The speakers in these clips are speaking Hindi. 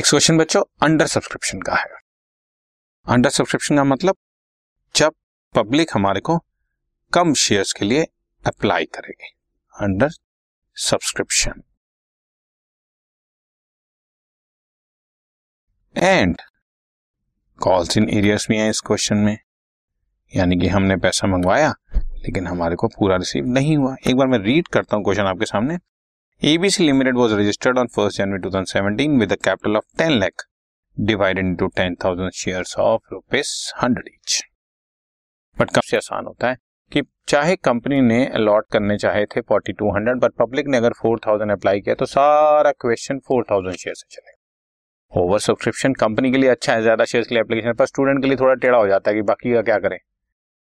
नेक्स्ट क्वेश्चन बच्चों अंडर सब्सक्रिप्शन का है। अंडर सब्सक्रिप्शन का मतलब जब पब्लिक हमारे को कम शेयर्स के लिए अप्लाई करेगी, under subscription. And calls in arrears भी हैं इस क्वेश्चन में, यानी कि हमने पैसा मंगवाया लेकिन हमारे को पूरा रिसीव नहीं हुआ। एक बार मैं रीड करता हूँ क्वेश्चन आपके सामने। ABC limited was registered on 1 January 2017 with a capital of 10 lakh divided into 10,000 shares of ₹100 each. But कब से आसान होता है कि चाहे कंपनी ने अलॉट करने चाहे थे 4200, बट पब्लिक ने अगर 4000 अप्लाई किया तो सारा क्वेश्चन 4000 शेयर से चलेगा। ओवर सब्सक्रिप्शन कंपनी के लिए अच्छा है, ज्यादा शेयर्स के लिए एप्लीकेशन, पर स्टूडेंट के लिए थोड़ा टेढ़ा हो जाता है कि बाकी का क्या करें।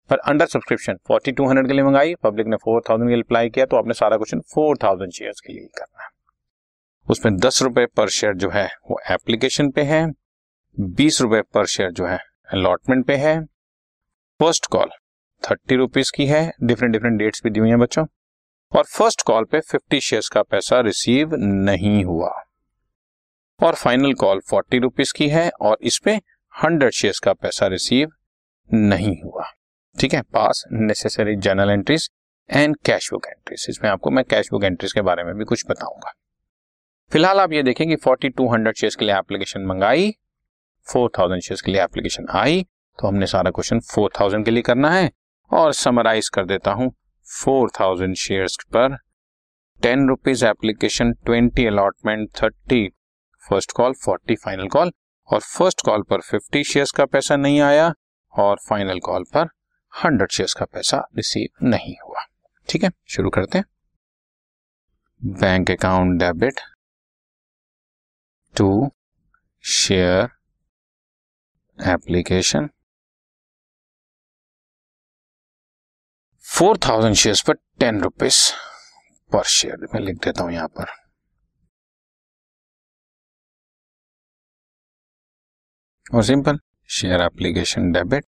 पर अंडर सब्सक्रिप्शन 4200 के लिए मंगाई, पब्लिक ने 4000 के लिए अप्लाई किया, तो आपने सारा क्वेश्चन 4000 शेयर्स के लिए करना है। उसमें 10 रुपए पर शेयर जो है वो एप्लीकेशन पे है, 20 रुपए पर शेयर जो है अलॉटमेंट पे है, फर्स्ट कॉल 30 रुपीज की है, डिफरेंट डेट्स भी दी हुई है बच्चों, और फर्स्ट कॉल पे 50 शेयर्स का पैसा रिसीव नहीं हुआ, और फाइनल कॉल 40 रुपीज की है और इसपे 100 शेयर्स का पैसा रिसीव नहीं हुआ। ठीक है, pass necessary journal entries and cash book entries. इसमें आपको मैं कैश बुक एंट्रीज के बारे में भी कुछ बताऊंगा। फिलहाल आप ये देखें कि 4200 शेयर्स के लिए एप्लीकेशन मंगाई, 4000 शेयर्स के लिए एप्लीकेशन आई, तो हमने सारा क्वेश्चन 4000 के लिए करना है। और समराइज कर देता हूं, 4000 शेयर्स पर 10 rupees application, 20 allotment, 30 first call, 40 final call, और फर्स्ट कॉल पर 50 शेयर्स का पैसा नहीं आया और फाइनल कॉल पर 100 शेयर्स का पैसा रिसीव नहीं हुआ। ठीक है, शुरू करते हैं। Bank account debit to share application, 4000 shares पर 10 रुपीज पर शेयर में लिख देता हूं यहां पर। और simple share application debit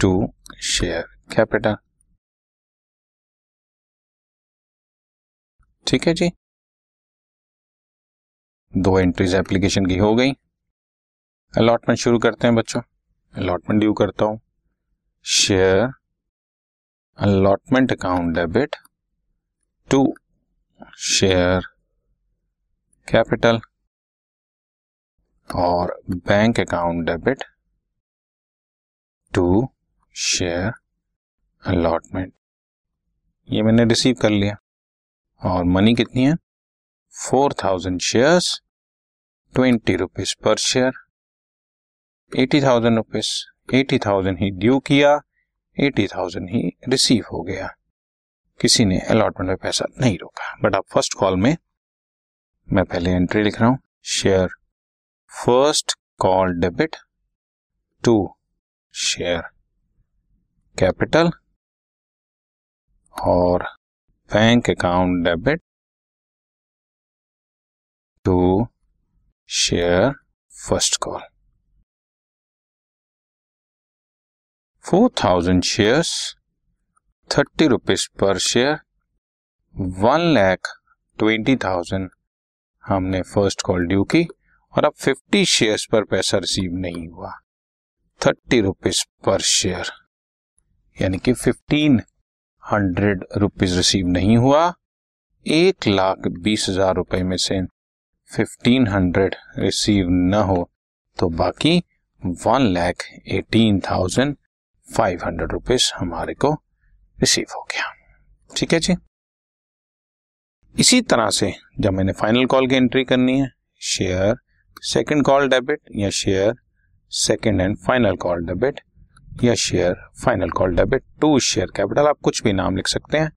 to share capital. ठीक है जी, 2 एंट्रीज एप्लीकेशन की हो गई। अलॉटमेंट शुरू करते हैं बच्चों। अलॉटमेंट ड्यू करता हूं, share allotment account debit to share capital और bank account debit to share allotment. ये मैंने रिसीव कर लिया और मनी कितनी है, 4000 शेयर्स, 20 रुपीज पर शेयर, 80,000 रुपीज, 80,000 ही ड्यू किया, 80,000 ही रिसीव हो गया, किसी ने अलॉटमेंट में पैसा नहीं रोका। बट आप फर्स्ट कॉल में, मैं पहले एंट्री लिख रहा हूं, share first call debit to share capital और bank account debit to share first call. 4000 shares, 30 rupees पर शेयर, 1,20,000 हमने फर्स्ट कॉल ड्यू की और अब 50 शेयर्स पर पैसा रिसीव नहीं हुआ, 30 रुपीज पर शेयर, यानी कि 1500 रुपीज रिसीव नहीं हुआ। 1,20,000 रुपए में से 1500 रिसीव न हो तो बाकी 1,18,500 रुपीज हमारे को रिसीव हो गया। ठीक है जी, इसी तरह से जब मैंने फाइनल कॉल की एंट्री करनी है, शेयर सेकेंड कॉल डेबिट या share second and final call debit या share final call debit to share capital, आप कुछ भी नाम लिख सकते हैं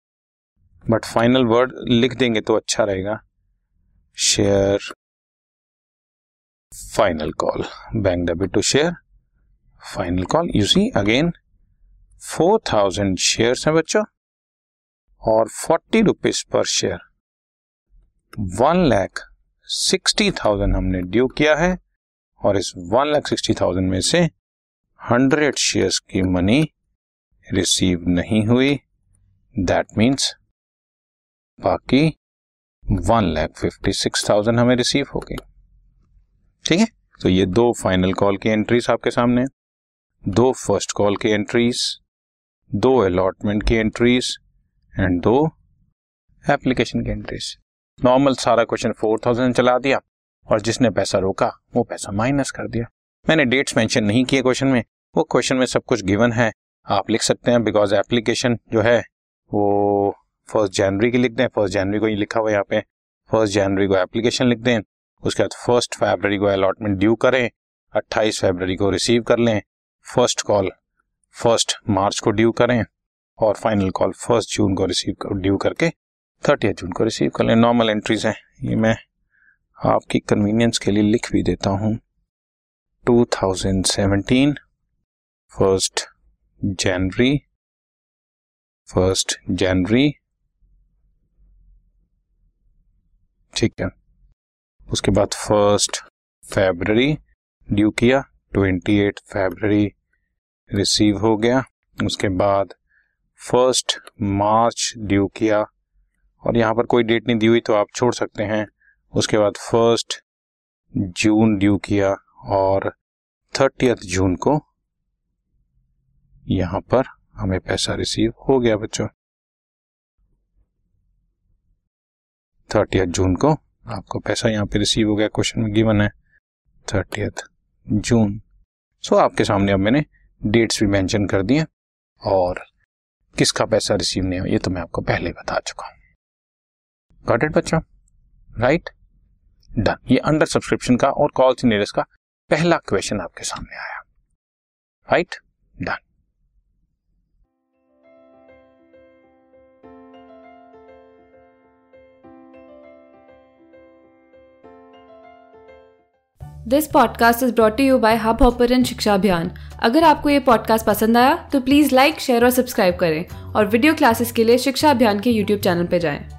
बट फाइनल वर्ड लिख देंगे तो अच्छा रहेगा, share final call bank debit to share final call. You see again 4000 shares हैं बच्चों और 40 रुपीज पर शेयर, 1,60,000 हमने ड्यू किया है और इस 1,60,000 में से 100 शेयर्स की मनी रिसीव नहीं हुई, दैट मीन्स बाकी 1,56,000 हमें रिसीव हो गई। ठीक है। तो ये दो फाइनल कॉल की एंट्रीज आपके सामने, दो फर्स्ट कॉल की एंट्रीज, दो अलॉटमेंट की एंट्रीज एंड दो एप्लीकेशन की एंट्रीज। नॉर्मल सारा क्वेश्चन 4000 चला दिया और जिसने पैसा रोका वो पैसा माइनस कर दिया। मैंने डेट्स मेंशन नहीं किए क्वेश्चन में, वो क्वेश्चन में सब कुछ गिवन है, आप लिख सकते हैं। बिकॉज एप्लीकेशन जो है वो 1 जनवरी की लिख दें, 1 जनवरी को ये लिखा हुआ है यहाँ पे, 1 जनवरी को एप्लीकेशन लिख दें, उसके बाद 1 फरवरी को अलॉटमेंट ड्यू करें, 28 फरवरी को रिसीव कर लें, फर्स्ट कॉल 1 मार्च को ड्यू करें और फाइनल कॉल 1 जून को ड्यू करके 30 जून को रिसीव कर लें। नॉर्मल एंट्रीज हैं, ये मैं आपकी कन्वीनियंस के लिए लिख भी देता हूँ। 2017 फर्स्ट जनवरी, ठीक है। उसके बाद 1 फरवरी ड्यू किया, 28 फरवरी रिसीव हो गया, उसके बाद 1 मार्च ड्यू किया और यहाँ पर कोई डेट नहीं दी हुई तो आप छोड़ सकते हैं। उसके बाद 1 जून ड्यू किया और 30 जून को यहाँ पर हमें पैसा रिसीव हो गया बच्चों। 30 जून को आपको पैसा यहाँ पे रिसीव हो गया, क्वेश्चन में गिवन है 30 जून। सो आपके सामने अब मैंने डेट्स भी मेंशन कर दिए और किसका पैसा रिसीव नहीं हुआ ये तो मैं आपको पहले बता चुका हूँ। गॉट इट बच्चों, राइट डन। ये अंडर सब्सक्रिप्शन का और कॉल सीनेरियोस का पहला क्वेश्चन आपके सामने आया, right done. This podcast is brought you by Hubhopper and Shiksha Abhiyan. अगर आपको ये पॉडकास्ट पसंद आया तो प्लीज़ लाइक, शेयर और सब्सक्राइब करें और वीडियो क्लासेस के लिए शिक्षा अभियान के यूट्यूब चैनल पर जाएं।